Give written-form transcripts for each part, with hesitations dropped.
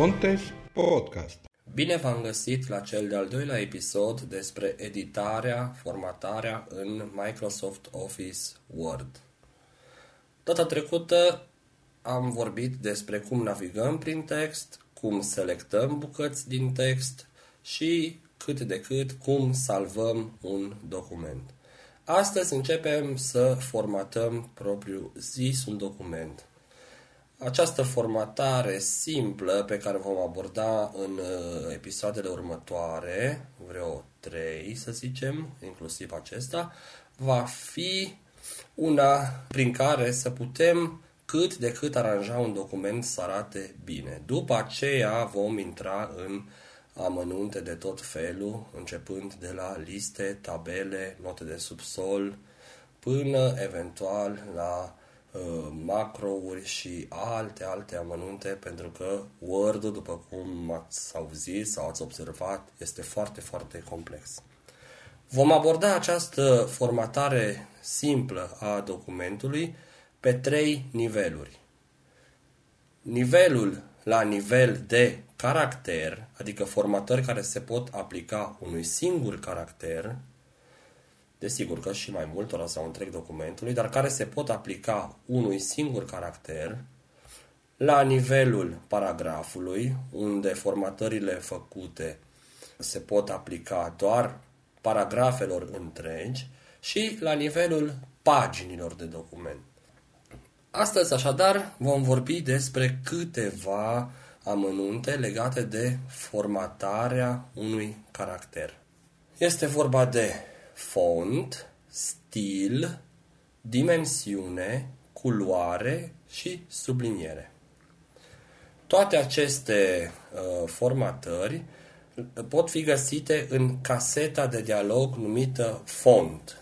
Contes Podcast. Bine v-am găsit la cel de-al doilea episod despre editarea, formatarea în Microsoft Office Word. Data trecută am vorbit despre cum navigăm prin text, cum selectăm bucăți din text și cât de cât cum salvăm un document. Astăzi începem să formatăm propriu zis un document. Această formatare simplă pe care vom aborda în episoadele următoare, vreo 3 să zicem, inclusiv acesta, va fi una prin care să putem cât de cât aranja un document să arate bine. După aceea vom intra în amănunte de tot felul, începând de la liste, tabele, note de subsol, până eventual la macrouri și alte amănunte, pentru că Word-ul, după cum ați auzit sau ați observat, este foarte, foarte complex. Vom aborda această formatare simplă a documentului pe 3 niveluri. Nivelul la nivel de caracter, adică formatări care se pot aplica unui singur caracter, desigur că și mai multora sau întreg documentului, dar care se pot aplica unui singur caracter, la nivelul paragrafului, unde formatările făcute se pot aplica doar paragrafelor întregi, și la nivelul paginilor de document. Astăzi, așadar, vom vorbi despre câteva amănunte legate de formatarea unui caracter. Este vorba de font, stil, dimensiune, culoare și subliniere. Toate aceste formatări pot fi găsite în caseta de dialog numită font.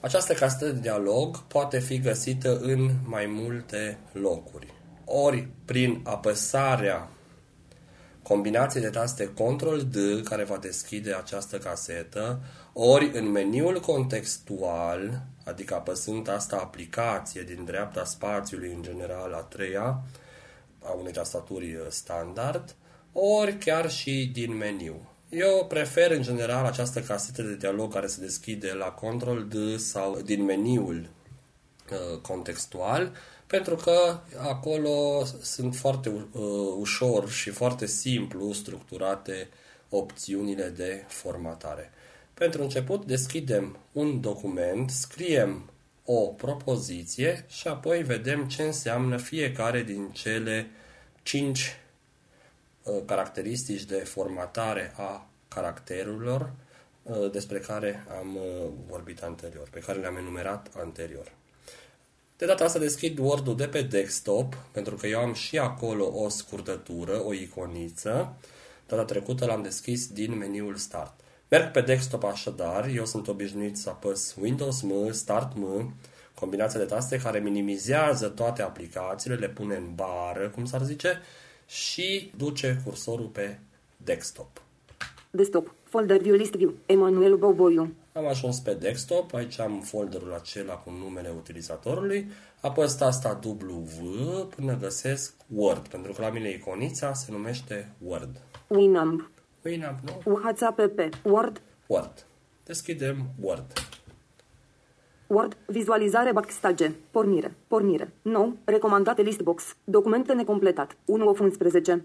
Această casetă de dialog poate fi găsită în mai multe locuri. Ori prin apăsarea combinației de taste Ctrl-D, care va deschide această casetă, ori în meniul contextual, adică apăsând tasta aplicație din dreapta spațiului, în general a treia, a unei tastaturi standard, ori chiar și din meniu. Eu prefer în general această casetă de dialog care se deschide la Ctrl-D sau din meniul contextual, pentru că acolo sunt foarte ușor și foarte simplu structurate opțiunile de formatare. Pentru început deschidem un document, scriem o propoziție și apoi vedem ce înseamnă fiecare din cele 5 caracteristici de formatare a caracterelor despre care am vorbit anterior, pe care le-am enumerat anterior. De data asta deschid Word-ul de pe desktop, pentru că eu am și acolo o scurtătură, o iconiță. Data trecută l-am deschis din meniul Start. Merg pe desktop așadar, eu sunt obișnuit să apăs Windows M, Start M, combinația de taste care minimizează toate aplicațiile, le pune în bară, cum s-ar zice, și duce cursorul pe desktop. Desktop, folder view, list view, Emanuel Boboiu. Am ajuns pe desktop, aici am folderul acela cu numele utilizatorului, apăs tasta W până găsesc Word, pentru că la mine iconița se numește Word. Winamp, nu? UHCPP, Word. Deschidem Word. Word, vizualizare backstage, pornire, nou, recomandate listbox, documente necompletat, 1/11.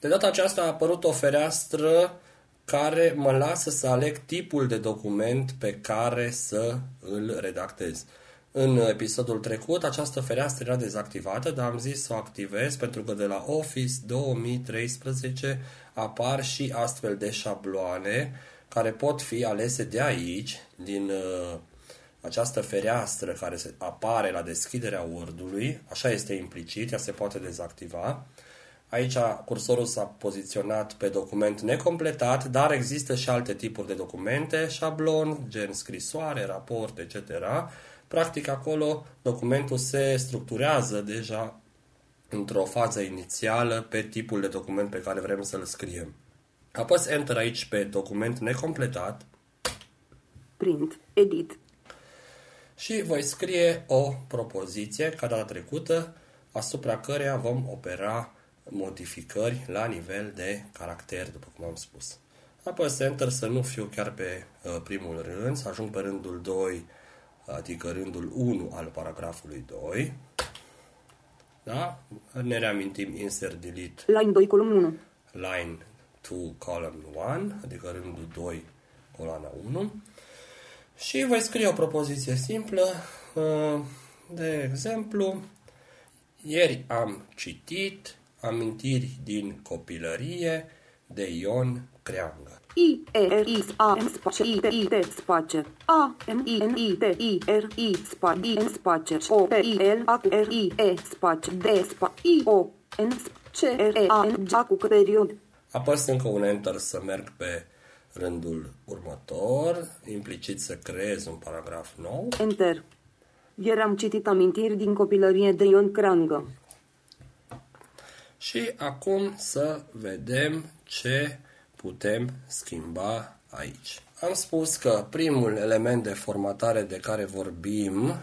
De data aceasta a apărut o fereastră care mă lasă să aleg tipul de document pe care să îl redactez. În episodul trecut, această fereastră era dezactivată, dar am zis să o activez pentru că de la Office 2013 apar și astfel de șabloane care pot fi alese de aici, din această fereastră care apare la deschiderea Word-ului, așa este implicit, ea se poate dezactiva. Aici cursorul s-a poziționat pe document necompletat, dar există și alte tipuri de documente, șablon, gen scrisoare, raport, etc. Practic acolo documentul se structurează deja într-o fază inițială pe tipul de document pe care vrem să-l scriem. Apăs Enter aici pe document necompletat. Print, edit. Și voi scrie o propoziție ca data trecută asupra căreia vom opera modificări la nivel de caracter, după cum am spus. Apăs Enter să nu fiu chiar pe primul rând, să ajung pe rândul 2, adică rândul 1 al paragrafului 2. Da? Ne reamintim Insert, Delete. Line 2, column 1. Line 2, column 1, adică rândul 2, coloana 1. Și voi scrie o propoziție simplă. De exemplu, ieri am citit Amintiri din copilărie de Ion Creangă. Apăs încă un Enter să merg pe rândul următor, implicit să creez un paragraf nou. Enter. Ieri am citit Amintiri din copilărie de Ion Creangă. Și acum să vedem ce putem schimba aici. Am spus că primul element de formatare de care vorbim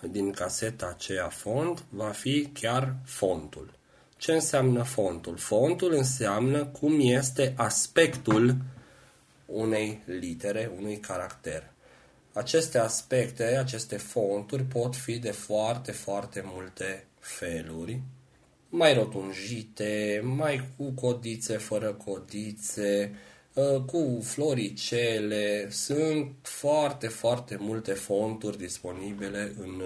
din caseta aceea font va fi chiar fontul. Ce înseamnă fontul? Fontul înseamnă cum este aspectul unei litere, unui caracter. Aceste aspecte, aceste fonturi pot fi de foarte, foarte multe feluri. Mai rotunjite, mai cu codițe, fără codițe, cu floricele. Sunt foarte, foarte multe fonturi disponibile în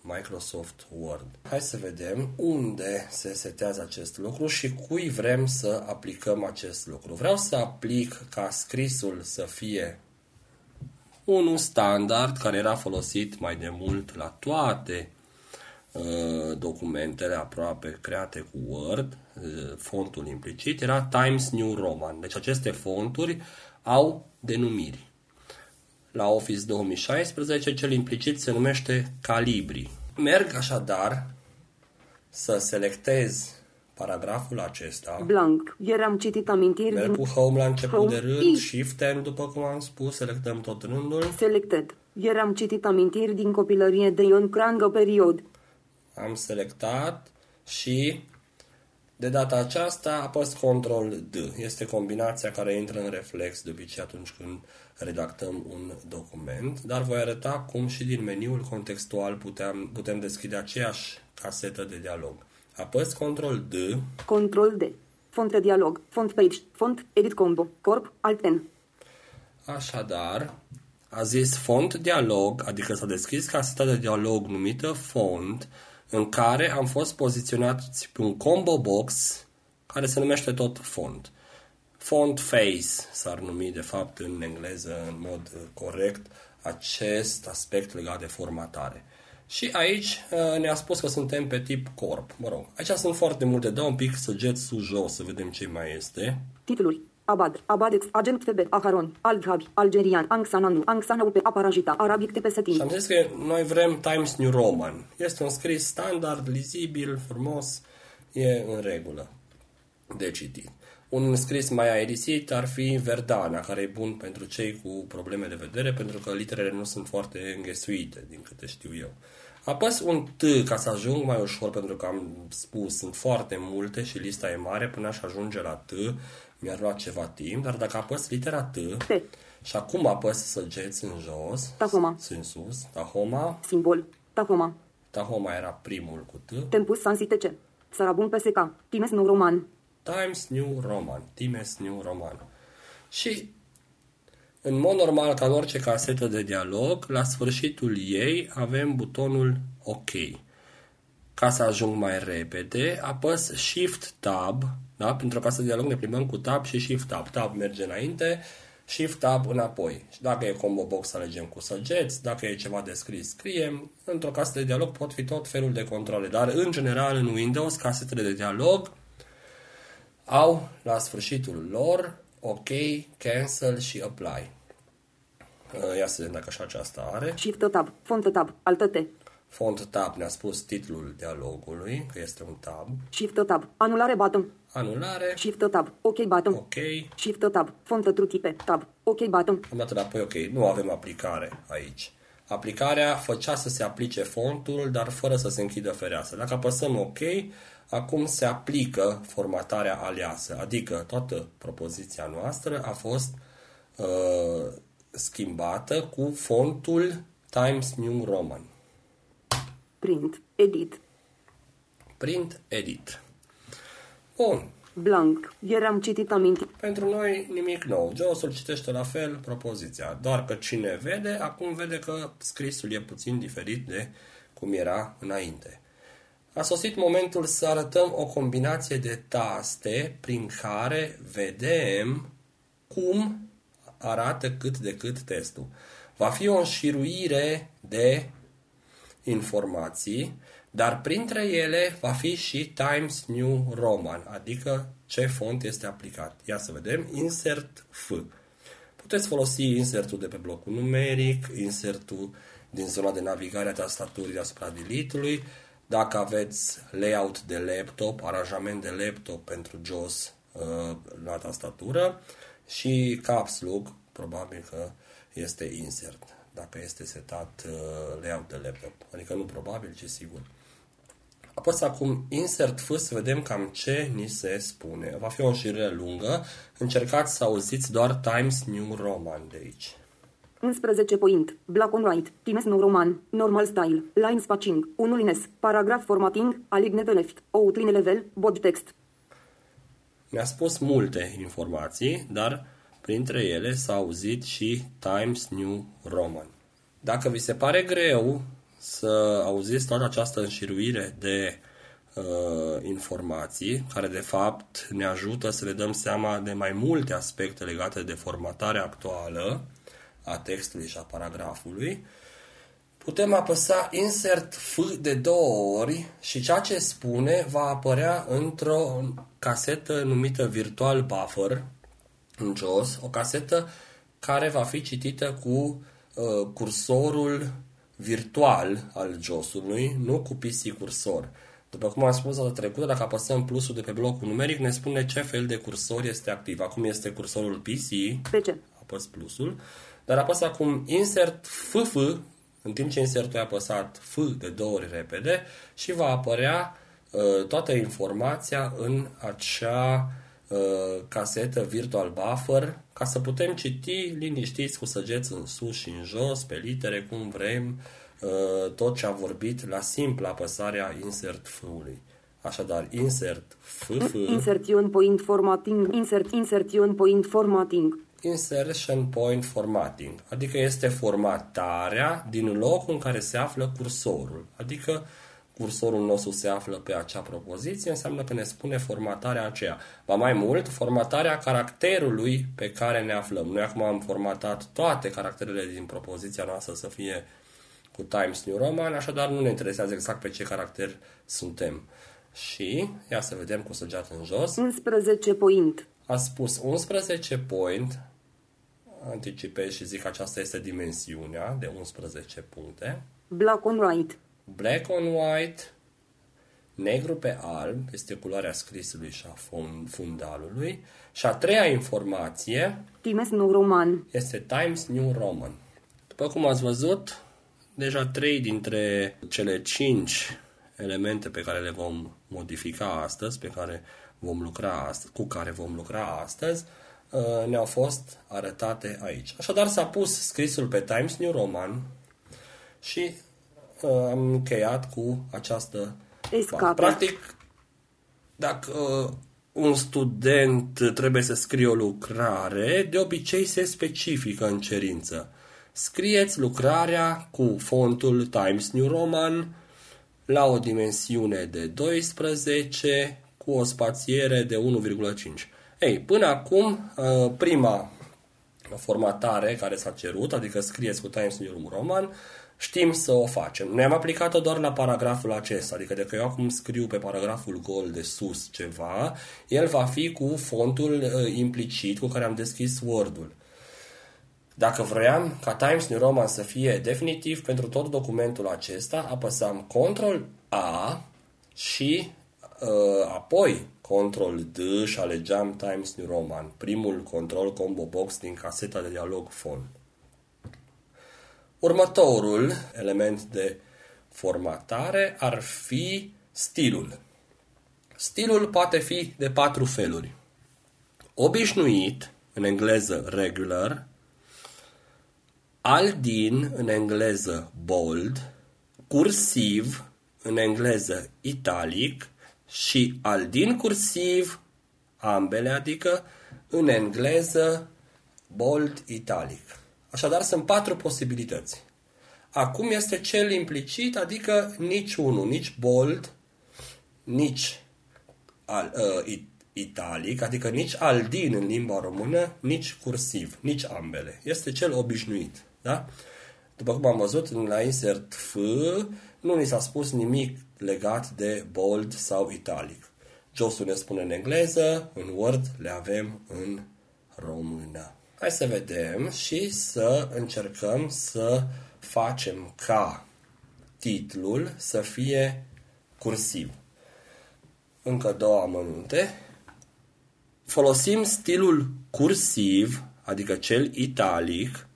Microsoft Word. Hai să vedem unde se setează acest lucru și cui vrem să aplicăm acest lucru. Vreau să aplic ca scrisul să fie unul standard care era folosit mai de mult la toate documentele aproape create cu Word, fontul implicit era Times New Roman. Deci aceste fonturi au denumiri. La Office 2016 cel implicit se numește Calibri. Merg așadar să selectez paragraful acesta. Blank. Ieri am citit Amintiri. Merg cu Home la început home de rând, Shift N, după cum am spus, selectăm tot rândul. Selected. Ieri am citit Amintiri din copilărie de Ion Creangă period. Am selectat și de data aceasta apăs Ctrl D. Este combinația care intră în reflex de obicei atunci când redactăm un document, dar voi arăta cum și din meniul contextual putem deschide aceeași casetă de dialog. Apăs Ctrl D. Ctrl D. Font de dialog. Font page. Font edit combo. Corp. Alt N. Așadar, a zis font dialog, adică s-a deschis caseta de dialog numită font, în care am fost poziționați pe un combo box care se numește tot font. Font face s-ar numi de fapt în engleză în mod corect acest aspect legat de formatare. Și aici ne-a spus că suntem pe tip corp. Mă rog, aici sunt foarte multe, dau un pic săgeț sus jos să vedem ce mai este. Titluri. Abad, Abadex, Agent FB, Aharon, Al-Dhabi, Algerian, Angsananu, Angsanaupe, Aparajita, Arabic, Tepesetin. Și am zis că noi vrem Times New Roman. Este un scris standard, lizibil, frumos, e în regulă de citit. Un scris mai aerisit ar fi Verdana, care e bun pentru cei cu probleme de vedere, pentru că literele nu sunt foarte înghesuite, din câte știu eu. Apăs un T ca să ajung mai ușor, pentru că am spus, sunt foarte multe și lista e mare, până aș ajunge la T mi-ar lua ceva timp, dar dacă apăs litera T, și acum apăs săgeți în jos, Tahoma, în sus, Tahoma, simbol, Tahoma. Tahoma era primul cu T. Tempus sansitece, sarabun PSK, Times New Roman. Times New Roman, Times New Roman. Și în mod normal, ca în orice casetă de dialog, la sfârșitul ei avem butonul OK. Ca să ajung mai repede, apăs Shift Tab, da? Pentru ca să dialog ne plimbăm cu Tab și Shift Tab. Tab merge înainte, Shift Tab înapoi. Și dacă e combo box, alegem cu săgeți, dacă e ceva de scris, scriem. Într-o casetă de dialog pot fi tot felul de controle, dar în general în Windows, casetele de dialog au la sfârșitul lor OK, Cancel și Apply. Ia să vedem dacă și aceasta are. Shift Tab, Font Tab, Alt T. Font Tab ne-a spus titlul dialogului, că este un tab. Shift Tab, anulare button. Anulare. Shift Tab, OK button. OK. Shift Tab, fontă trutipe, Tab, OK button. Am dat înapoi OK, nu avem aplicare aici. Aplicarea făcea să se aplice fontul, dar fără să se închidă fereastra. Dacă apăsăm OK, acum se aplică formatarea aleasă, adică toată propoziția noastră a fost schimbată cu fontul Times New Roman. Print, edit. Print, edit. Bun. Blank. Ieri am citit amintiri. Pentru noi nimic nou. Josul citește la fel propoziția. Doar că cine vede, acum vede că scrisul e puțin diferit de cum era înainte. A sosit momentul să arătăm o combinație de taste prin care vedem cum arată cât de cât testul. Va fi o înșiruire de informații, dar printre ele va fi și Times New Roman, adică ce font este aplicat. Ia să vedem, Insert F. Puteți folosi insertul de pe blocul numeric, insertul din zona de navigare a tastaturii asupra delete-ului. Dacă aveți layout de laptop, aranjament de laptop pentru jos la tastatură și caps lock, probabil că este insert, dacă este setat layout de laptop. Adică nu probabil, ci sigur. Apăs acum Insert F să vedem cam ce ni se spune. Va fi o șirire lungă. Încercați să auziți doar Times New Roman de aici. 11 point, black and white, Times New Roman, normal style, line spacing, unuliness, paragraph formatting, aligned left, outline level, bold text. Mi-a spus multe informații, dar printre ele s-a auzit și Times New Roman. Dacă vi se pare greu să auziți toată această înșiruire de informații, care de fapt ne ajută să ne dăm seama de mai multe aspecte legate de formatarea actuală a textului și a paragrafului, putem apăsa Insert F de 2 ori și ceea ce spune va apărea într-o casetă numită Virtual Buffer, în jos, o casetă care va fi citită cu cursorul virtual al JOS-ului, nu cu PC cursor. După cum am spus data trecută, dacă apăsăm plusul de pe blocul numeric, ne spune ce fel de cursor este activ. Acum este cursorul PC. Apăs plusul, dar apăs acum Insert FF, în timp ce insertul e apăsat F de 2 ori repede și va apărea toată informația în acea casetă Virtual Buffer, ca să putem citi liniștiți cu săgeți în sus și în jos, pe litere, cum vrem, tot ce a vorbit la simpla apăsarea Insert F-ului. Așadar, Insert FF, Insertion Point Formatting, Insertion Point Formatting, Insertion Point Formatting, adică este formatarea din locul în care se află cursorul, adică cursorul nostru se află pe acea propoziție, înseamnă că ne spune formatarea aceea. Ba mai mult, formatarea caracterului pe care ne aflăm. Noi acum am formatat toate caracterele din propoziția noastră să fie cu Times New Roman, așadar nu ne interesează exact pe ce caracter suntem. Și, ia să vedem cu săgeat în jos. 11 point. A spus 11 point. Anticipez și zic că aceasta este dimensiunea de 11 puncte. Black on white. Black on white, negru pe alb, este culoarea scrisului și a fundalului. Și a treia informație Times New Roman. Este Times New Roman. După cum ați văzut, deja 3 dintre cele 5 elemente pe care le vom modifica astăzi, cu care vom lucra astăzi, ne-au fost arătate aici. Așadar s-a pus scrisul pe Times New Roman și am încheiat cu această parte. Practic, dacă un student trebuie să scrie o lucrare, de obicei se specifică în cerință. Scrieți lucrarea cu fontul Times New Roman la o dimensiune de 12 cu o spațiere de 1,5. Ei, până acum, prima formatare care s-a cerut, adică scrieți cu Times New Roman, știm să o facem. Noi am aplicat-o doar la paragraful acesta, adică dacă eu acum scriu pe paragraful gol de sus ceva, el va fi cu fontul implicit cu care am deschis Word-ul. Dacă vroiam ca Times New Roman să fie definitiv pentru tot documentul acesta, apăsam Ctrl-A și apoi Ctrl-D și alegeam Times New Roman, primul control combo box din caseta de dialog font. Următorul element de formatare ar fi stilul. Stilul poate fi de 4 feluri. Obișnuit, în engleză regular, Aldin, în engleză bold, cursiv, în engleză italic, și Aldin cursiv, ambele, adică în engleză bold italic. Așadar, sunt 4 posibilități. Acum este cel implicit, adică nici unul, nici bold, nici italic, adică nici Aldin în limba română, nici cursiv, nici ambele. Este cel obișnuit. Da? După cum am văzut, la insert F nu ni s-a spus nimic legat de bold sau italic. Josul ne spune în engleză, în Word le avem în română. Hai să vedem și să încercăm să facem ca titlul să fie cursiv. Încă 2 amănunte. Folosim stilul cursiv, adică cel italic,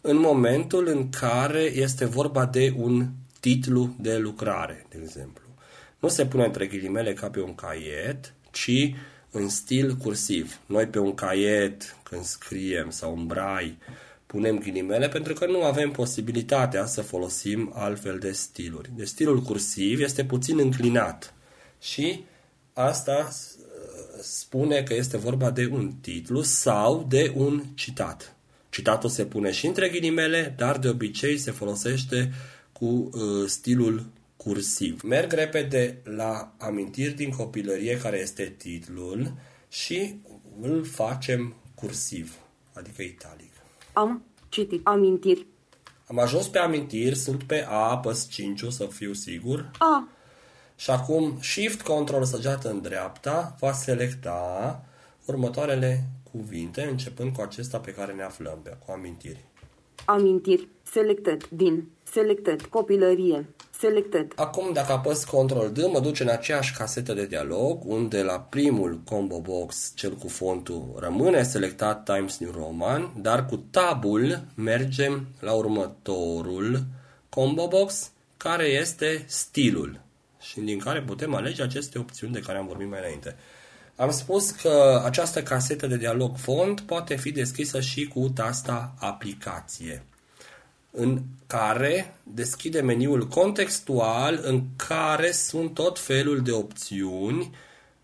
în momentul în care este vorba de un titlu de lucrare, de exemplu. Nu se pune între ghilimele ca pe un caiet, ci în stil cursiv. Noi pe un caiet, când scriem, sau în brai, punem ghilimele pentru că nu avem posibilitatea să folosim altfel de stiluri. Deci stilul cursiv este puțin înclinat și asta spune că este vorba de un titlu sau de un citat. Citatul se pune și între ghilimele, dar de obicei se folosește cu stilul cursiv. Merg repede la Amintiri din copilărie, care este titlul, și îl facem cursiv, adică italic. Am citit amintiri. Am ajuns pe amintiri, sunt pe A, apăs 5-ul să fiu sigur. A. Și acum Shift, Control, săgeată în dreapta, va selecta următoarele cuvinte, începând cu acesta pe care ne aflăm, cu amintiri. Amintiri. Selected din. Selected copilărie. Selected. Acum, dacă apăs Control D, mă duce în aceeași casetă de dialog, unde la primul combo box, cel cu fontul, rămâne selectat Times New Roman, dar cu tabul mergem la următorul combo box, care este stilul, și din care putem alege aceste opțiuni de care am vorbit mai înainte. Am spus că această casetă de dialog font poate fi deschisă și cu tasta aplicație, în care deschide meniul contextual în care sunt tot felul de opțiuni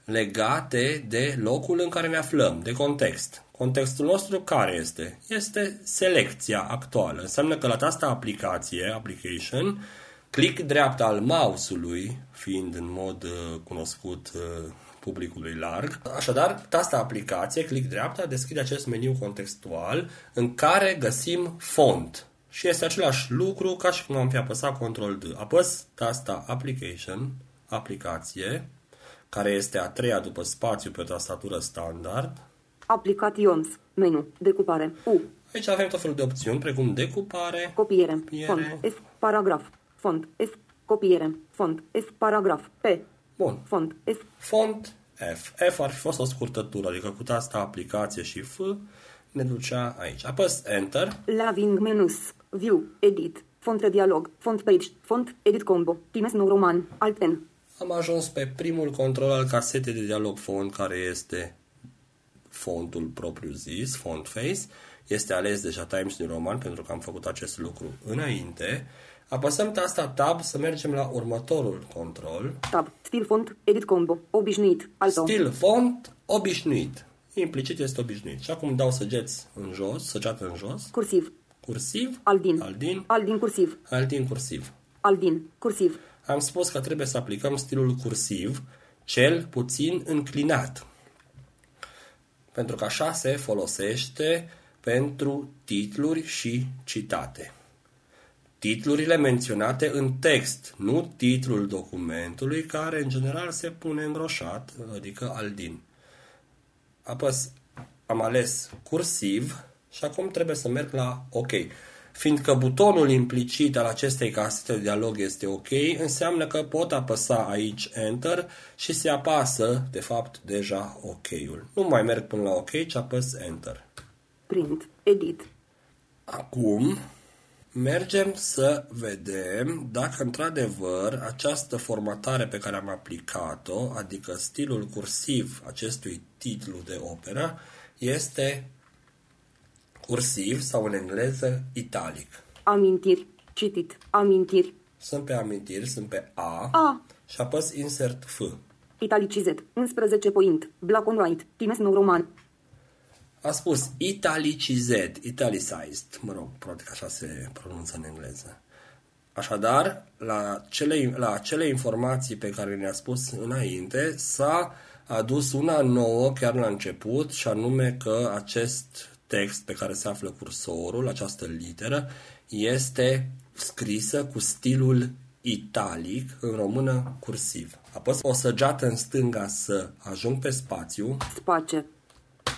legate de locul în care ne aflăm, de context. Contextul nostru care este? Este selecția actuală. Înseamnă că la tasta aplicație, application, click dreapta al mouse-ului, fiind în mod cunoscut publicului larg. Așadar, tasta aplicație, click dreapta, deschide acest meniu contextual în care găsim font. Și este același lucru ca și cum am fi apăsat Ctrl D. Apăs tasta Application, aplicație, care este a 3-a după spațiu pe tastatură standard. Applications, menu, decupare, U. Aici avem tot felul de opțiuni, precum decupare, copiere, font, S, paragraf, font, S, copiere, font, S, paragraf, P. Bun. Font, F. Font, F. F ar fi fost o scurtătură, adică cu tasta aplicație și F ne ducea aici. Apăs Enter. Laving menus. View. Edit. Font de dialog. Font page. Font. Edit combo. Times New Roman. Alt N. Am ajuns pe primul control al casetei de dialog font, care este fontul propriu zis, font face. Este ales deja Times New Roman pentru că am făcut acest lucru înainte. Apăsăm tasta Tab să mergem la următorul control. Tab. Stil font. Edit combo. Obișnuit. Alto. Stil font. Obișnuit. Implicit este obișnuit. Și acum dau săgeți în jos, săgeată în jos. Cursiv. Cursiv. Aldin. Aldin cursiv. Aldin cursiv. Aldin cursiv. Am spus că trebuie să aplicăm stilul cursiv, cel puțin înclinat. Pentru că așa se folosește pentru titluri și citate. Titlurile menționate în text, nu titlul documentului, care în general se pune înroșat, adică aldin. Am ales cursiv și acum trebuie să merg la OK. Fiindcă butonul implicit al acestei casete de dialog este OK, înseamnă că pot apăsa aici Enter și se apasă, de fapt, deja OK-ul. Nu mai merg până la OK, ci apăs Enter. Print, edit. Acum Mergem să vedem dacă într-adevăr această formatare pe care am aplicat-o, adică stilul cursiv acestui titlu de opera, este cursiv sau în engleză italic. Amintiri, citit, amintiri. Sunt pe amintiri, sunt pe A. Și apăs insert F. Italicizat, 11 point, black and white, Times New Roman. A spus italicized, italicized, mă rog, practic așa se pronunță în engleză. Așadar, la cele informații pe care le-a spus înainte, s-a adus una nouă chiar la început, și anume că acest text pe care se află cursorul, această literă, este scrisă cu stilul italic, în română cursiv. Apăs o săgeată în stânga să ajung pe spațiu. Space.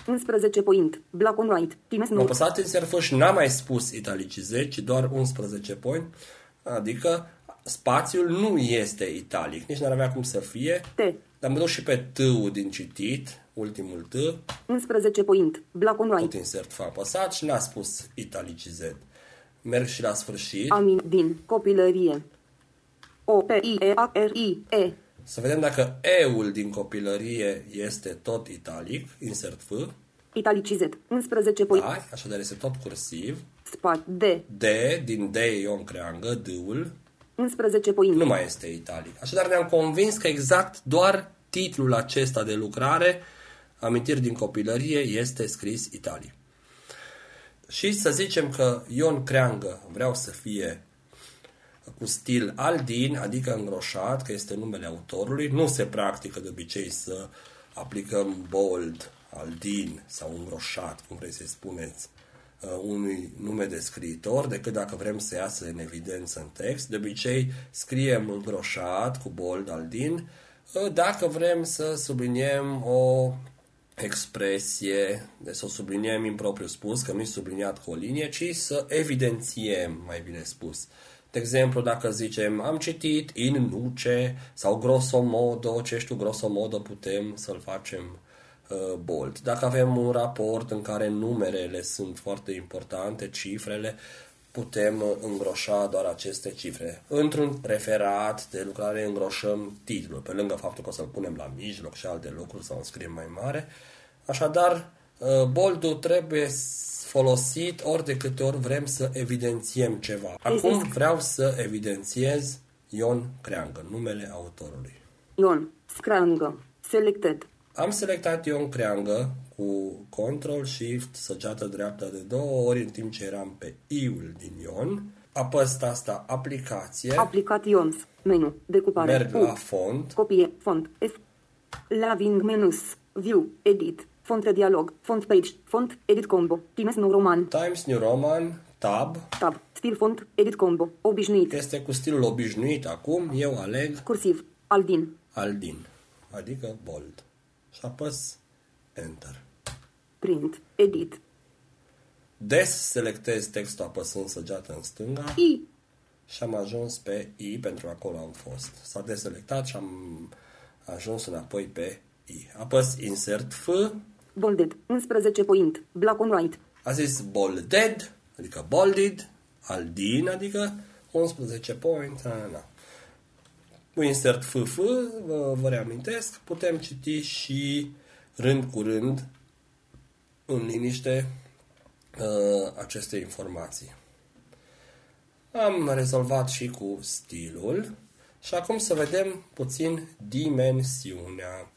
11 point, black and white, Times New. Am apăsat insert F și n-am mai spus italicizat, ci doar 11 point, adică spațiul nu este italic, nici n-ar avea cum să fie. T. Dar mă duc și pe T-ul din citit, ultimul T. 11 point, black and white. Tot insert F am apăsat și n-a spus italicizat. Merg și la sfârșit. Amintiri din copilărie. O-P-I-E-A-R-I-E. Să vedem dacă E-ul din copilărie este tot italic. Insert F. Italicizat. 11 point. Da, așadar este tot cursiv. Spat. D. D. Din D Ion Creangă. D-ul. 11 point. Nu mai este italic. Așadar ne-am convins că exact doar titlul acesta de lucrare, Amintiri din copilărie, este scris italic. Și să zicem că Ion Creangă vreau să fie cu stil aldin, adică îngroșat, că este numele autorului. Nu se practică de obicei să aplicăm bold, aldin sau îngroșat, cum vrei să-i spuneți, unui nume de scriitor, decât dacă vrem să iasă în evidență în text. De obicei scriem îngroșat cu bold, aldin, dacă vrem să subliniem o expresie, deci să o subliniem impropriu spus, că nu-i subliniat cu o linie, ci să evidențiem, mai bine spus. De exemplu, dacă zicem am citit in nuce sau grosomodo, ce știu, grosomodo putem să-l facem bold. Dacă avem un raport în care numerele sunt foarte importante, cifrele, putem îngroșa doar aceste cifre. Într-un referat de lucrare îngroșăm titlul, pe lângă faptul că o să-l punem la mijloc și alte lucruri sau înscriem mai mare. Așadar, boldul trebuie folosit ori de câte ori vrem să evidențiem ceva. Acum vreau să evidențiez Ion Creangă, numele autorului. Ion Creangă, selected. Am selectat Ion Creangă cu Ctrl-Shift, săgeată dreaptă de două ori în timp ce eram pe I-ul din Ion. Apăs asta, aplicație. Aplicat Ions, menu, decupare. Merg la font. Copie, font, F. Laving menus, view, edit. Font de dialog, font page, font, edit combo, Times New Roman. Times New Roman, tab, stil font, edit combo, obișnuit. Este cu stilul obișnuit acum, eu aleg cursiv, aldin, adică bold. Și apăs enter. Print, edit. Des selectez textul apăsând săgeată în stânga. I. Și am ajuns pe I, pentru acolo am fost. S-a deselectat și am ajuns înapoi pe I. Apăs insert F. Bolded, 11 point, black and white. A zis bolded, adică bolded, aldin, adică 11 point. Cu insert F, vă reamintesc, putem citi și rând cu rând, în liniște, aceste informații. Am rezolvat și cu stilul și acum să vedem puțin dimensiunea.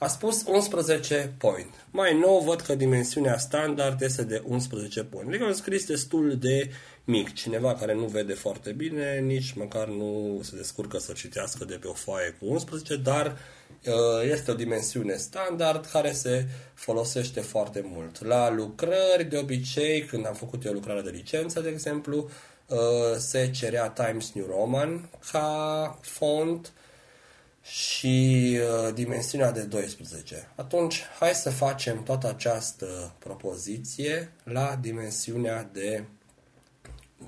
A spus 11 point. Mai nou văd că dimensiunea standard este de 11 point. Adică am scris destul de mic. Cineva care nu vede foarte bine, nici măcar nu se descurcă să citească de pe o foaie cu 11, dar este o dimensiune standard care se folosește foarte mult. La lucrări, de obicei, când am făcut eu lucrarea de licență, de exemplu, se cerea Times New Roman ca font și dimensiunea de 12. Atunci, hai să facem toată această propoziție la dimensiunea de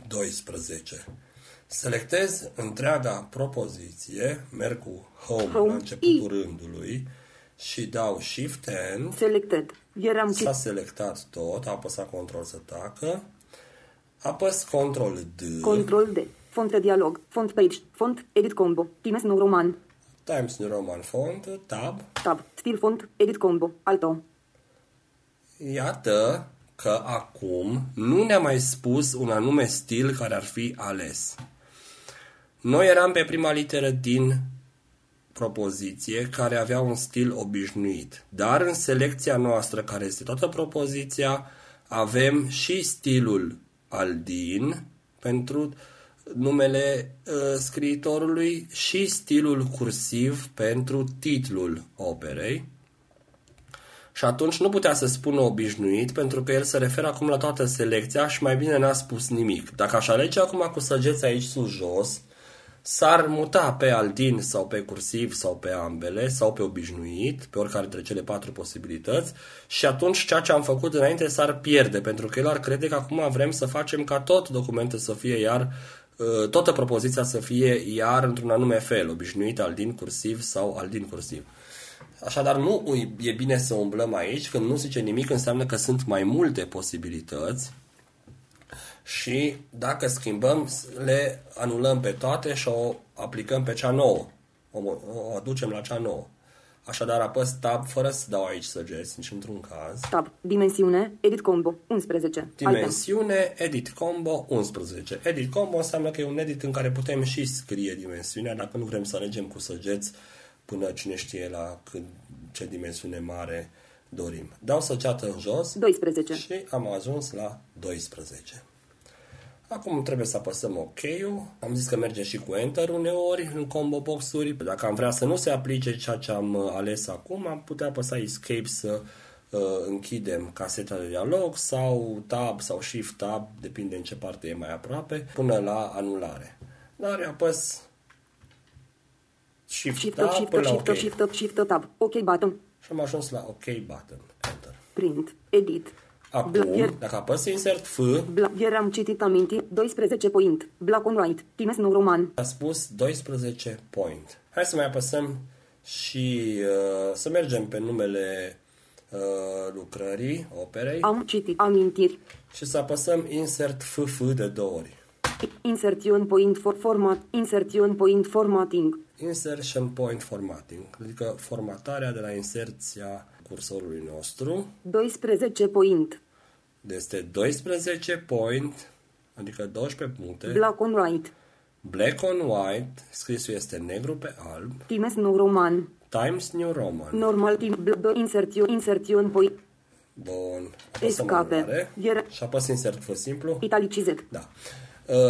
12. Selectez întreaga propoziție, merg cu Home la începutul rândului și dau Shift N. S-a selectat tot, a apăsat Ctrl să tacă. Apăs Ctrl-D. Ctrl-D. Font dialog. Font page. Font edit combo. Times New Roman. Times New Roman font. Tab. Tab. Stil font. Edit combo. Alto. Iată că acum nu ne-a mai spus un anume stil care ar fi ales. Noi eram pe prima literă din propoziție care avea un stil obișnuit. Dar în selecția noastră, care este toată propoziția, avem și stilul Aldin pentru numele scriitorului și stilul cursiv pentru titlul operei. Și atunci nu putea să spună obișnuit, pentru că el se referă acum la toată selecția și mai bine n-a spus nimic. Dacă aș alege acum cu săgeți aici sus-jos, s-ar muta pe Aldin sau pe cursiv sau pe ambele sau pe obișnuit, pe oricare dintre cele patru posibilități, și atunci ceea ce am făcut înainte s-ar pierde, pentru că el ar crede că acum vrem să facem ca tot documentul să fie iar, toată propoziția să fie iar într-un anume fel, obișnuit, Aldin, cursiv sau Aldin, cursiv. Așadar, nu e bine să umblăm aici, când nu zice nimic înseamnă că sunt mai multe posibilități și dacă schimbăm, le anulăm pe toate și o aplicăm pe cea nouă, o aducem la cea nouă. Așadar, apăs Tab fără să dau aici săgeți, nici într-un caz. Tab, dimensiune, edit combo, 11. Dimensiune, edit combo, 11. Edit combo înseamnă că e un edit în care putem și scrie dimensiunea, dacă nu vrem să alegem cu săgeți până cine știe la ce dimensiune mare dorim. Dau săgeată în jos 12. Și am ajuns la 12. Acum trebuie să apăsăm OK-ul. Am zis că merge și cu Enter uneori în combo box-uri. Dacă am vrea să nu se aplice ceea ce am ales acum, am putea apăsa Escape să închidem caseta de dialog sau Tab sau Shift-Tab, depinde în ce parte e mai aproape, până la anulare. Dar apăs Shift-Tab, OK button. Și am ajuns la OK button. Enter. Print, edit. Acum, dacă apăs Insert F, am citit amintiri, 12 point, black and white, Times New Roman. A spus 12 point. Hai să mai apăsăm și să mergem pe numele lucrării, operei. Am citit amintiri. Și să apăsăm Insert FF de două ori. Insertion point for format, insertion point formatting. Insertion point formatting, adică formatarea de la inserția cursorului nostru. 12 point. Este 12 point, adică 12 puncte. Black on white. Black on white, scrisul este negru pe alb. Times New Roman. Times New Roman. Normal insertion point. Bun. Escape. Și apăs insert fă simplu. Italicizez. Da.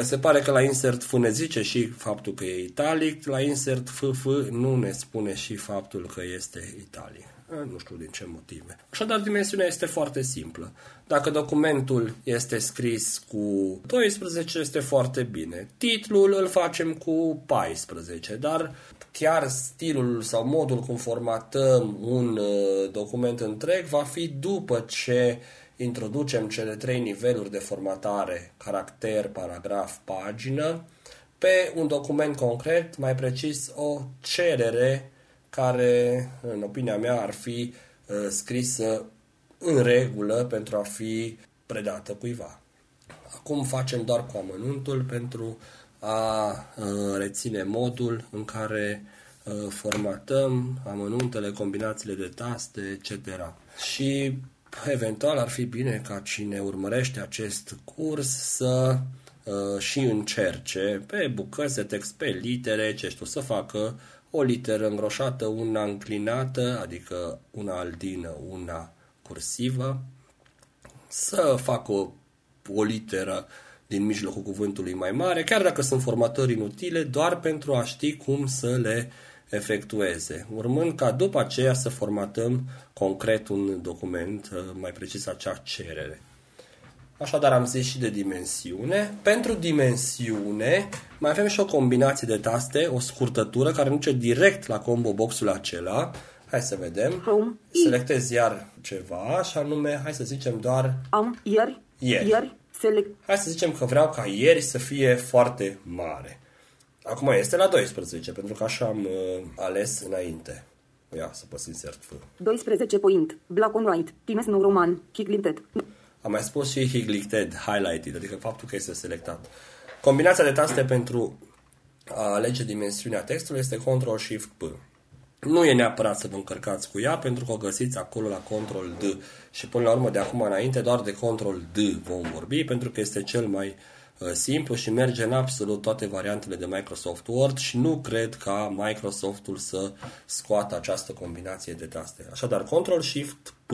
Se pare că la insert F ne zice și faptul că e italic, la insert FF nu ne spune și faptul că este italic. Nu știu din ce motive. Așadar, dimensiunea este foarte simplă. Dacă documentul este scris cu 12, este foarte bine. Titlul îl facem cu 14, dar chiar stilul sau modul cum formatăm un document întreg va fi după ce introducem cele trei niveluri de formatare, caracter, paragraf, pagină, pe un document concret, mai precis o cerere care, în opinia mea, ar fi scrisă în regulă pentru a fi predată cuiva. Acum facem doar cu amănuntul pentru a reține modul în care formatăm amănuntele, combinațiile de taste, etc. Și eventual ar fi bine ca cine urmărește acest curs să și încerce pe bucăți de text, pe litere, ce știu, să facă o literă îngroșată, una înclinată, adică una aldină, una cursivă, să facă o literă din mijlocul cuvântului mai mare, chiar dacă sunt formatări inutile, doar pentru a ști cum să le efectueze, urmând ca după aceea să formatăm concret un document, mai precis acea cerere. Așadar am zis și de dimensiune. Pentru dimensiune mai avem și o combinație de taste, o scurtătură care duce direct la combo boxul acela. Hai să vedem. Selectez iar ceva și anume, hai să zicem doar ieri. Hai să zicem că vreau ca ieri să fie foarte mare. Acum este la 12, pentru că așa am ales înainte. Ia, să păs insert F. 12 point, black on white, Times New Roman, kick limited. Am mai spus și highlighted, highlighted, adică faptul că este selectat. Combinația de taste pentru a alege dimensiunea textului este Ctrl+Shift+P. Nu e neapărat să vă încărcați cu ea, pentru că o găsiți acolo la Ctrl+D. Și până la urmă, de acum înainte, doar de Ctrl+D vom vorbi, pentru că este cel mai simplu și merge în absolut toate variantele de Microsoft Word și nu cred ca Microsoft-ul să scoată această combinație de taste. Așadar, Ctrl+Shift+P,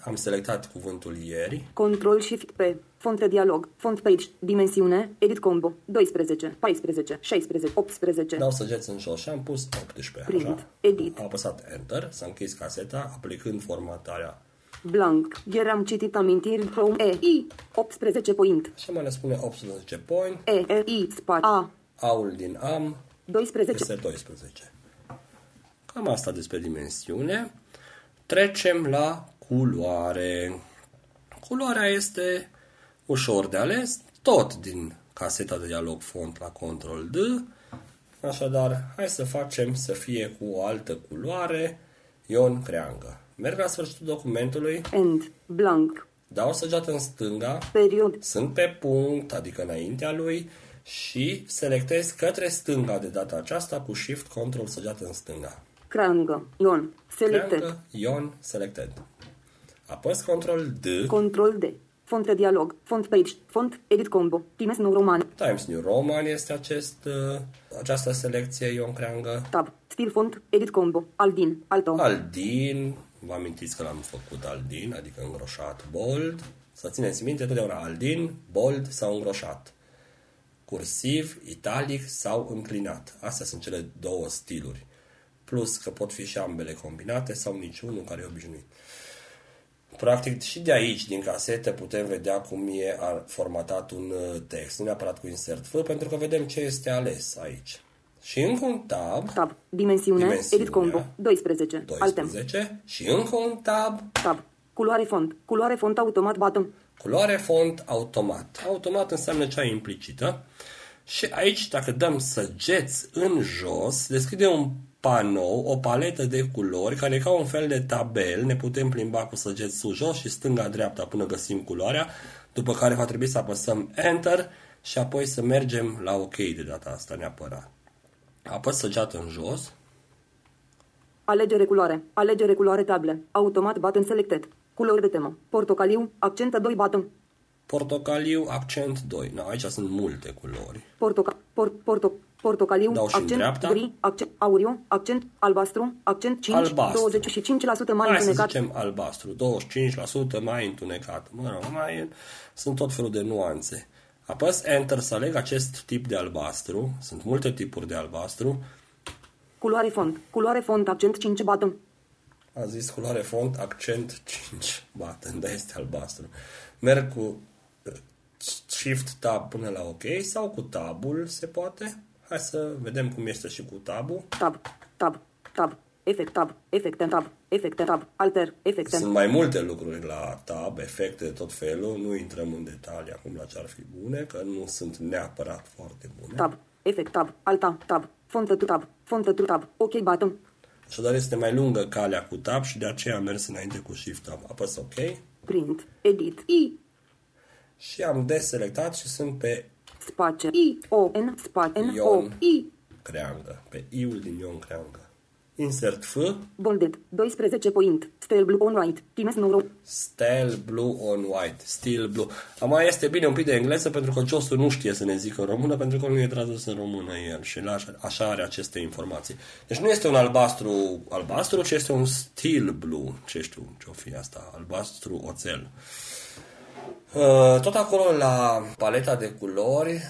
am selectat cuvântul ieri. Ctrl+Shift+P, fonte dialog, font page, dimensiune, edit combo, 12, 14, 16, 18. Dau săgeți în jos și am pus 18. Print, așa. Edit. Am apăsat Enter, s-a închis caseta, aplicând formatarea. Blank. Ieri am citit amintiri Chrome E-I 18 point. Și mai ne spune 18 point. E-I spa A. Aul din am 12. Este 12. Cam asta despre dimensiune. Trecem la culoare. Culoarea este ușor de ales, tot din caseta de dialog font la Ctrl+D. Așadar, hai să facem să fie cu o altă culoare. Ion Creangă. Merg la sfârșitul documentului. End. Blank. Dau săgeată în stânga. Period. Sunt pe punct, adică înaintea lui, și selectez către stânga de data aceasta cu Shift Ctrl săgeată în stânga. Creangă. Ion. Selected. Creangă. Ion. Selected. Apăs Ctrl+D. Ctrl+D. Font de dialog. Font page. Font edit combo. Times New Roman. Times New Roman este această selecție Ion Creangă. Tab. Stil font. Edit combo. Aldin. Alto. Aldin. Vă amintiți că l-am făcut aldin, adică îngroșat, bold. Să țineți minte totdeauna aldin, bold sau îngroșat. Cursiv, italic sau înclinat. Astea sunt cele două stiluri. Plus că pot fi și ambele combinate sau niciunul care e obișnuit. Practic și de aici, din casete, putem vedea cum e formatat un text. Nu neapărat cu insert F, pentru că vedem ce este ales aici. Și încă un tab. Tab. Dimensiune. Edit combo. 12. 12. Altem. Și încă un tab. Tab. Culoare font. Culoare font automat bottom. Culoare font automat. Automat înseamnă cea implicită. Și aici, dacă dăm săgeți în jos, deschide un panou, o paletă de culori, care e ca un fel de tabel. Ne putem plimba cu săgeți sus, jos și stânga-dreapta până găsim culoarea, după care va trebui să apăsăm Enter și apoi să mergem la OK de data asta neapărat. Apăs săgeată în jos. Alegere culoare. Alegere culoare table. Automat button selected. Culori de temă. Portocaliu, accent 2 button. Portocaliu, accent 2. No, aici sunt multe culori. Portocaliu, accent gri, accent auriu, accent albastru, accent 5, albastru. 25% mai hai întunecat. Hai să zicem albastru. 25% mai întunecat. Sunt tot felul de nuanțe. Apăs Enter să aleg acest tip de albastru. Sunt multe tipuri de albastru. Culoare font. Culoare font, accent 5, button. A zis culoare font, accent 5, button, dar este albastru. Merg cu Shift Tab până la OK sau cu Tab-ul se poate. Hai să vedem cum este și cu Tab-ul. Tab, Tab, Tab, Efect Tab, Efecte Tab, Efecte Tab, Alter, Efecte. Sunt mai multe lucruri la Tab, efecte de tot felul, nu intrăm în detalii acum la ce ar fi bune, că nu sunt neapărat foarte bune. Tab, Efect Tab, Alta Tab, Fontă Tab, Fontă Tab, OK button. Așadar este mai lungă calea cu Tab și de aceea am mers înainte cu Shift Tab. Apăs OK. Print, Edit, I. Și am deselectat și sunt pe space I, O, N, space N, O, I. Creangă, pe I-ul din Ion Creangă. Insert F. Bolded. 12 point. Steel blue on white. Times New Roman. Steel blue on white. Steel blue. Acum este bine un pic de engleză pentru că Josu nu știe să ne zică în română pentru că nu e tradus în română el și așa are aceste informații. Deci nu este un albastru, ci este un steel blue. Ce știu ce-o fi asta? Albastru oțel. Tot acolo la paleta de culori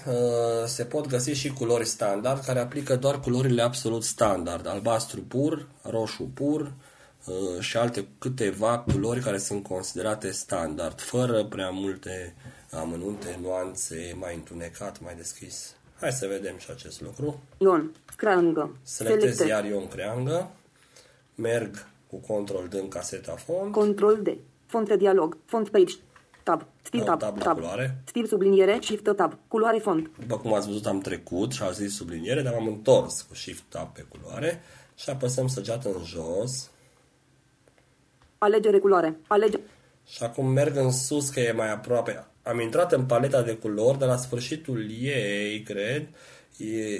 se pot găsi și culori standard care aplică doar culorile absolut standard, albastru pur, roșu pur și alte câteva culori care sunt considerate standard, fără prea multe amănunte, nuanțe, mai întunecat, mai deschis. Hai să vedem și acest lucru. Ion Creangă. Selectez iar Ion Creangă. Merg cu Ctrl D în caseta font. Ctrl D. Font de dialog. Font page. Tab, stil tab, tab, stil subliniere, shift tab, culoare font. După cum ați văzut, am trecut și am zis subliniere, dar m-am întors cu shift tab pe culoare și apăsăm săgeată în jos. Alegere culoare. Alege. Și acum merg în sus, că e mai aproape. Am intrat în paleta de culori, dar la sfârșitul ei, cred,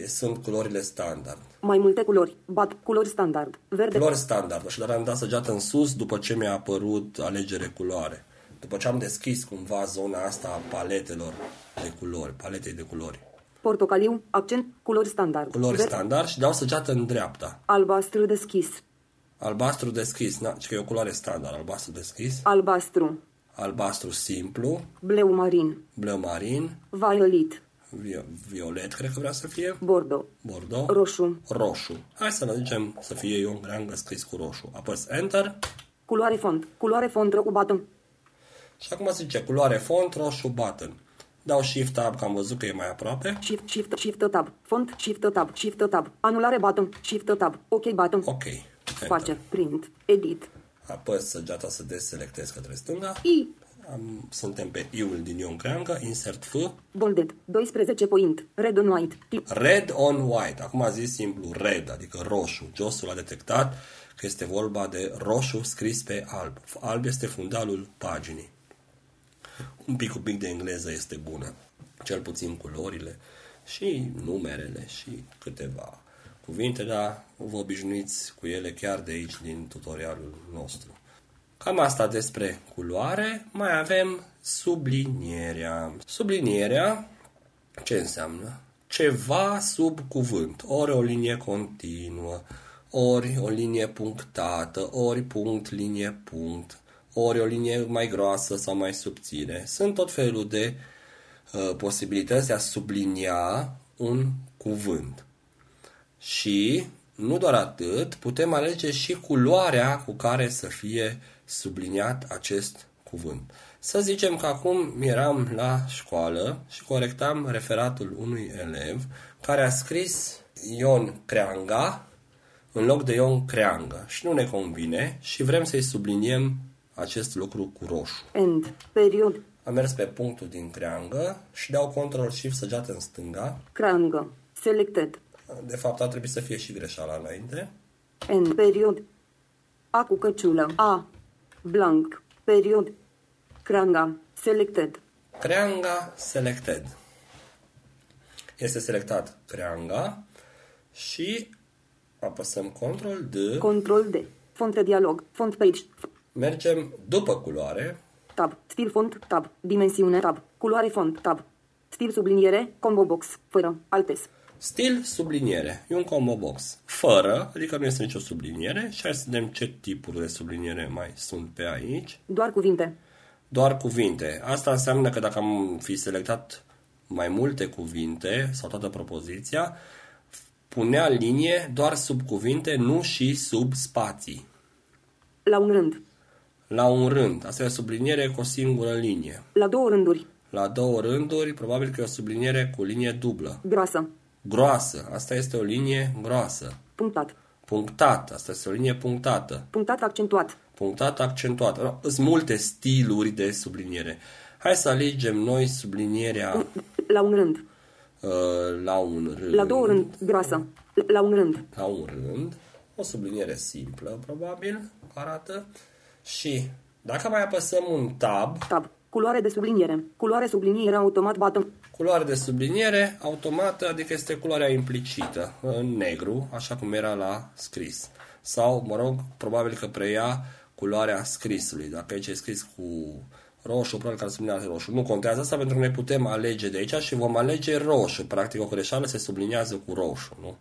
sunt culorile standard. Mai multe culori. Culori standard. Verde. Culori standard. Și dar am dat săgeată în sus după ce mi-a apărut alegere culoare. După ce am deschis cumva zona asta a paletelor de culori, paletei de culori. Portocaliu, accent, culori standard. Culori standard și dau săgeată în dreapta. Albastru deschis. Albastru deschis, na, că e o culoare standard, albastru deschis. Albastru. Albastru simplu. Bleu marin. Bleu marin. Violet. Violet, cred că vrea să fie. Bordeaux. Bordeaux. Roșu. Roșu. Hai să ne zicem să fie Ion Creangă scris cu roșu. Apăs Enter. Culoare font. Culoare font, roșu, button. Și acum se zice culoare font, roșu, button. Dau Shift Tab, că am văzut că e mai aproape. Shift Tab. Font, Shift Tab, Shift Tab. Anulare button, Shift Tab. OK button. OK. Enter. Face print, edit. Apăs săgeata să deselectez către stânga. I. Suntem pe I-ul din Ion Creangă. Insert F. Bolded. 12 point. Red on white. Tip. Red on white. Acum a zis simplu red, adică roșu. Josul a detectat că este vorba de roșu scris pe alb. Alb este fundalul paginii. Un pic de engleză este bună. Cel puțin culorile și numerele și câteva cuvinte, dar vă obișnuiți cu ele chiar de aici, din tutorialul nostru. Cam asta despre culoare. Mai avem sublinierea. Sublinierea, ce înseamnă? Ceva sub cuvânt. Ori o linie continuă, ori o linie punctată, ori punct, linie, punct, ori o linie mai groasă sau mai subțire. Sunt tot felul de posibilități de a sublinia un cuvânt. Și, nu doar atât, putem alege și culoarea cu care să fie subliniat acest cuvânt. Să zicem că acum eram la școală și corectam referatul unui elev care a scris Ion Creangă în loc de Ion Creangă și nu ne convine și vrem să-i subliniem acest lucru cu roșu. End. Period. Am mers pe punctul din Creangă și dau Ctrl-Shift săgeată în stânga. Creangă. Selected. De fapt, ar trebui să fie și greșeala înainte. End. Period. A cu căciulă. A. Blank. Period. Creangă. Selected. Creangă. Selected. Este selectat Creangă și apăsăm Ctrl-D. Ctrl-D. Font de dialog. Font page. Mergem după culoare. Tab. Stil font. Tab. Dimensiune. Tab. Culoare font. Tab. Stil subliniere. Combo box. Fără. Altes. Stil subliniere. E un combo box. Fără, adică nu este nicio subliniere. Și hai să vedem ce tipuri de subliniere mai sunt pe aici. Doar cuvinte. Doar cuvinte. Asta înseamnă că dacă am fi selectat mai multe cuvinte sau toată propoziția, punea linie doar sub cuvinte, nu și sub spații. La un rând. La un rând. Asta e o subliniere cu o singură linie. La două rânduri. La două rânduri, probabil că e o subliniere cu linie dublă. Groasă. Groasă. Asta este o linie groasă. Punctat. Punctat. Asta este o linie punctată. Punctat accentuat. Punctat accentuat. No, sunt multe stiluri de subliniere. Hai să alegem noi sublinierea... La un rând. La un rând. La două rând. Groasă. La un rând. La un rând. O subliniere simplă, probabil, arată... Și dacă mai apăsăm un tab, culoare de subliniere, culoare subliniere automat button. Culoare de subliniere automată, adică este culoarea implicită, în negru, așa cum era la scris. Sau, mă rog, probabil că preia culoarea scrisului. Dacă aici e scris cu roșu, probabil că ar sublinia roșu. Nu contează asta pentru că ne putem alege de aici și vom alege roșu. Practic, o greșeală se subliniază cu roșu, nu?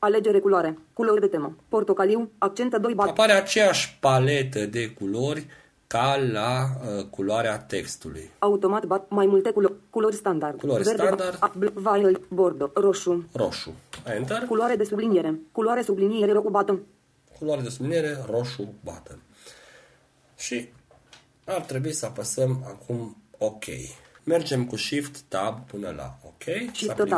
Alegere culoare, culori de temă, portocaliu, accentă 2 bat. Apare aceeași paletă de culori ca la culoarea textului. Automat bat mai multe culori standard. Culori verde, standard. Violet, bordeaux, roșu. Roșu. Enter. Culoare de subliniere. Culoare subliniere roșu button. Culoare de subliniere roșu button. Și ar trebui să apăsăm acum OK. Mergem cu Shift Tab până la OK. Shift Tab,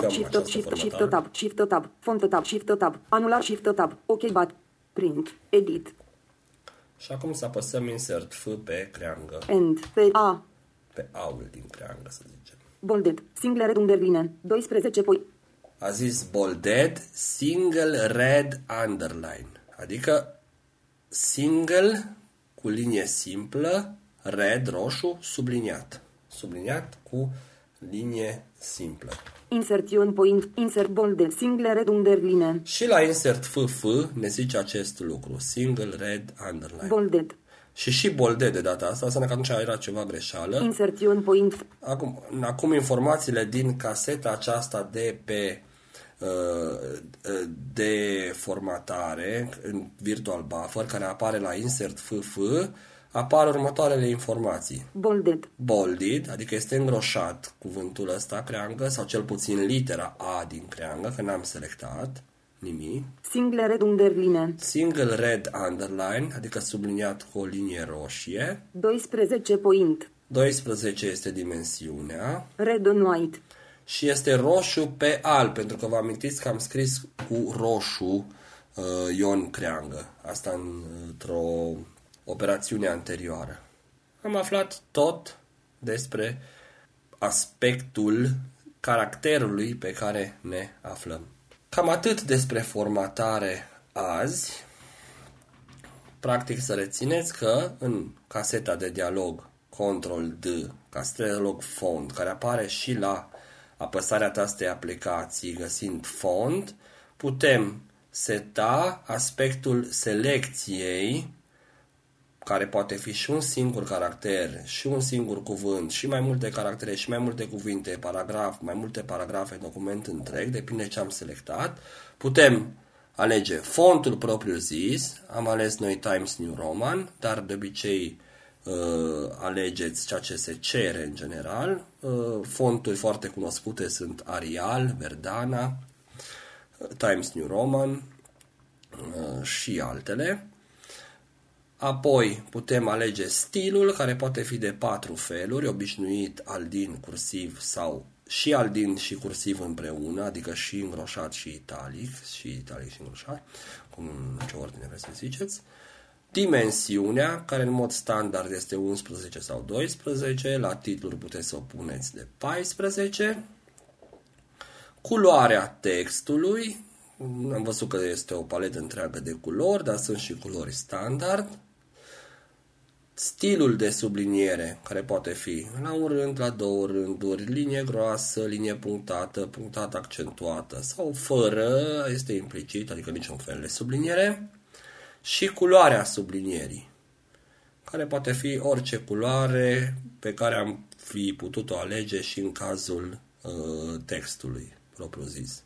Font Tab, Shift Tab, anular Shift Tab, OK bat, print, edit. Și acum să apăsăm Insert F pe Creangă. End, pe A. Pe A-ul din Creangă, să zicem. Bolded, single red underline, 12 poi. A zis bolded, single red underline, adică single cu linie simplă, red, roșu, subliniat. Subliniat cu linie simplă. Insertion point, insert bolded, single red underline. Și la insert FF ne zice acest lucru. Single red underline. Bolded. Și bolded de data asta, înseamnă că atunci era ceva greșeală. Insertion point. Acum informațiile din caseta aceasta de pe de formatare în virtual buffer, care apare la insert FF, apar următoarele informații. Bolded. Bolded, adică este îngroșat cuvântul ăsta, creangă, sau cel puțin litera A din creangă, că n-am selectat nimic. Single red underline. Single red underline, adică subliniat cu o linie roșie. 12 point. 12 este dimensiunea. Red on white. Și este roșu pe alb, pentru că vă amintiți că am scris cu roșu Ion Creangă. Asta într-o operațiune anterioară. Am aflat tot despre aspectul caracterului pe care ne aflăm. Cam atât despre formatare azi. Practic să rețineți că în caseta de dialog Control D, caseta de dialog Font, care apare și la apăsarea tastei aplicații găsind font, putem seta aspectul selecției, care poate fi și un singur caracter, și un singur cuvânt, și mai multe caractere, și mai multe cuvinte, paragraf, mai multe paragrafe, document întreg, depinde ce am selectat. Putem alege fontul propriu zis, am ales noi Times New Roman, dar de obicei alegeți ceea ce se cere în general. Fonturi foarte cunoscute sunt Arial, Verdana, Times New Roman și altele. Apoi putem alege stilul, care poate fi de 4 feluri, obișnuit, aldin, cursiv sau și aldin și cursiv împreună, adică și îngroșat și italic, și italic și îngroșat, cum în ce ordine vreți să ziceți. Dimensiunea, care în mod standard este 11 sau 12, la titluri puteți să o puneți de 14. Culoarea textului, am văzut că este o paletă întreagă de culori, dar sunt și culori standard. Stilul de subliniere, care poate fi la un rând, la două rânduri, linie groasă, linie punctată, punctată accentuată sau fără, este implicit, adică niciun fel de subliniere. Și culoarea sublinierii, care poate fi orice culoare pe care am fi putut-o alege și în cazul textului propriu-zis.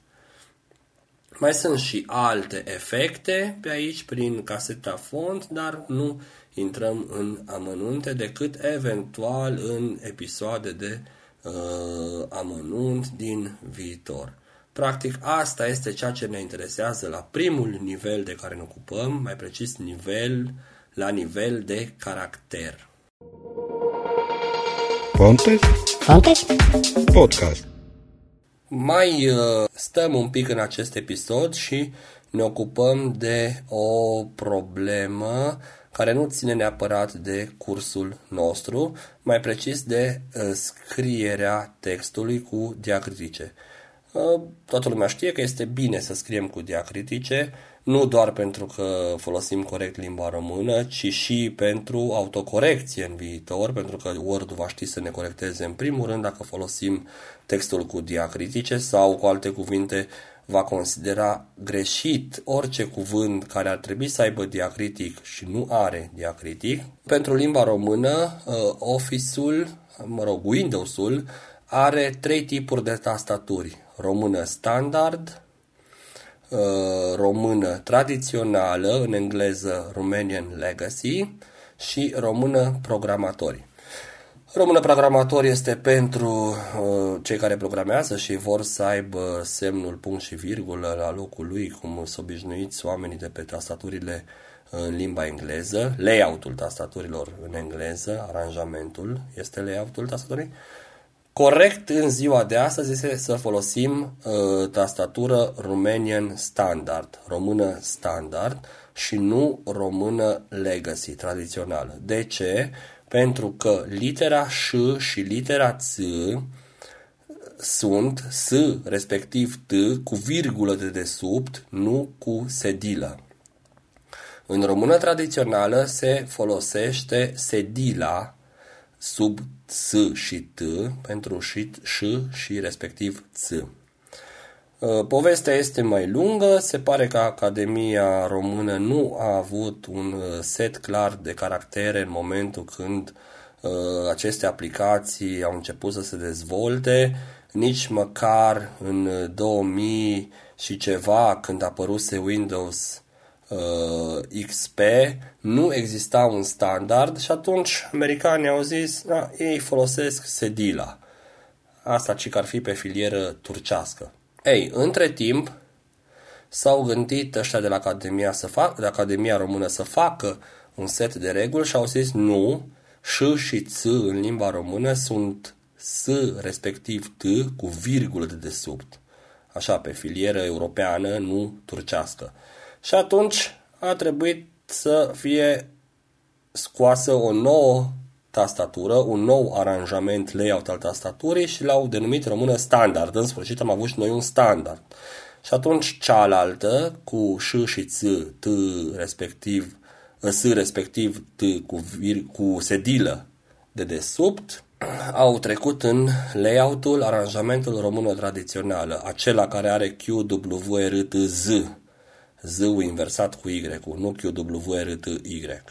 Mai sunt și alte efecte pe aici prin caseta font, dar nu intrăm în amănunte decât eventual în episoade de amănunt din viitor. Practic, asta este ceea ce ne interesează la primul nivel de care ne ocupăm, mai precis la nivel de caracter. Contest? Podcast. Mai stăm un pic în acest episod și ne ocupăm de o problemă care nu ține neapărat de cursul nostru, mai precis de scrierea textului cu diacritice. Toată lumea știe că este bine să scriem cu diacritice, nu doar pentru că folosim corect limba română, ci și pentru autocorecție în viitor, pentru că Word-ul va ști să ne corecteze în primul rând dacă folosim textul cu diacritice sau, cu alte cuvinte, va considera greșit orice cuvânt care ar trebui să aibă diacritic și nu are diacritic. Pentru limba română, Windows-ul are 3 tipuri de tastaturi. Română standard, română tradițională, în engleză Romanian Legacy, și română programatori. Română programatori este pentru cei care programează și vor să aibă semnul punct și virgulă la locul lui, cum sunt obișnuiți oamenii de pe tastaturile în limba engleză. Layout-ul tastaturilor în engleză, aranjamentul este layout-ul tastaturii. Corect în ziua de astăzi este să folosim tastatură Romanian Standard, română standard, și nu română legacy, tradițională. De ce? Pentru că litera ș și litera ț sunt s, respectiv t, cu virgulă de desubt, nu cu sedilă. În română tradițională se folosește sedila sub S și T pentru ș și respectiv Ț. Povestea este mai lungă, se pare că Academia Română nu a avut un set clar de caractere în momentul când aceste aplicații au început să se dezvolte, nici măcar în 2000 și ceva, când apăruse Windows XP, nu exista un standard și atunci americanii au zis, da, ei folosesc Sedila. Asta ci că ar fi pe filieră turcească. Ei, între timp s-au gândit ăștia de la Academia Română să facă un set de reguli și au zis nu, ș și ț în limba română sunt s respectiv t cu virgulă de desubt. Așa, pe filieră europeană, nu turcească. Și atunci a trebuit să fie scoasă o nouă tastatură, un nou aranjament layout al tastaturii și l-au denumit română standard. În sfârșit am avut și noi un standard. Și atunci cealaltă, cu ș și ț, t respectiv, s respectiv t cu sedilă de desubt, au trecut în layout-ul, aranjamentul română tradițional, acela care are QWRTZ, Z-ul inversat cu Y-ul, nu QWRTY.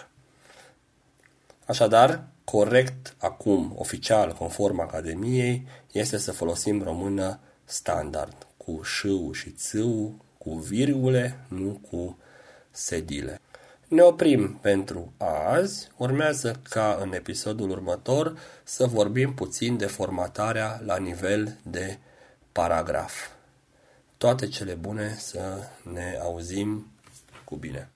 Așadar, corect acum, oficial, conform Academiei, este să folosim română standard, cu ș-ul și ț-ul, cu virgule, nu cu sedile. Ne oprim pentru azi, urmează ca în episodul următor să vorbim puțin de formatarea la nivel de paragraf. Toate cele bune, să ne auzim cu bine!